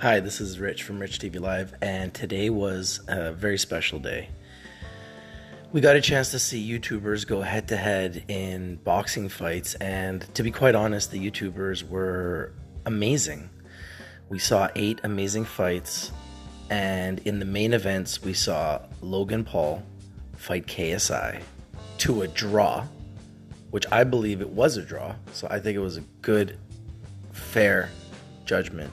Hi, this is Rich from Rich TV Live, and today was a very special day. We got a chance to see YouTubers go head-to-head in boxing fights, and to be quite honest, the YouTubers were amazing. We saw 8 amazing fights, and in the main events, we saw Logan Paul fight KSI to a draw, which I believe it was a draw, so I think it was a good, fair judgment.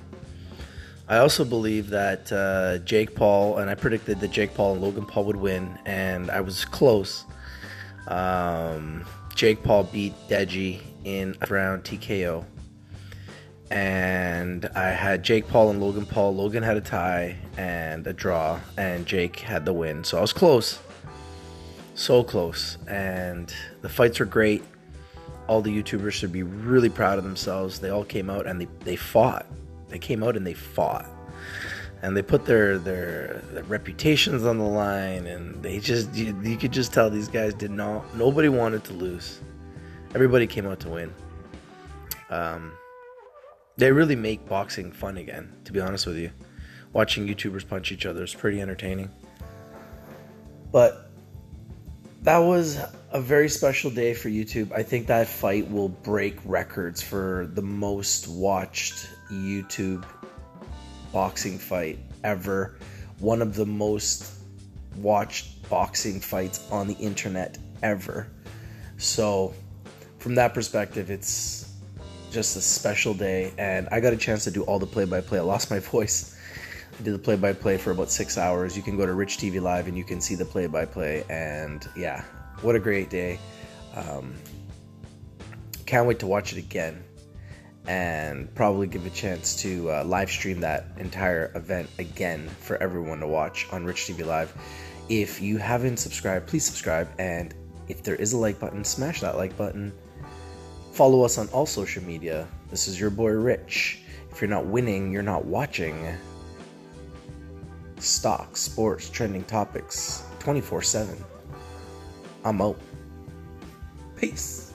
I also believe that Jake Paul, and I predicted that Jake Paul and Logan Paul would win, and I was close. Jake Paul beat Deji in a round TKO, and I had Jake Paul and Logan Paul. Logan had a tie and a draw, and Jake had the win, so I was close. So close, and the fights were great. All the YouTubers should be really proud of themselves. They all came out and they fought. They came out and they fought, and they put their reputations on the line, and they just you could just tell these guys did not. Nobody wanted to lose. Everybody came out to win. They really make boxing fun again. To be honest with you, watching YouTubers punch each other is pretty entertaining. But that was a very special day for YouTube. I think that fight will break records for the most watched YouTube boxing fight ever. One of the most watched boxing fights on the internet ever. So from that perspective, it's just a special day, and I got a chance to do all the play-by-play. I lost my voice. I did the play-by-play for about 6 hours. You can go to Rich TV Live and you can see the play-by-play, and yeah, what a great day. Can't wait to watch it again, and probably give a chance to live stream that entire event again for everyone to watch on Rich TV Live. If you haven't subscribed, please subscribe, and if there is a like button, smash that like button. Follow us on all social media. This is your boy Rich. If you're not winning, you're not watching. Stocks, sports, trending topics, 24/7. I'm out. Peace.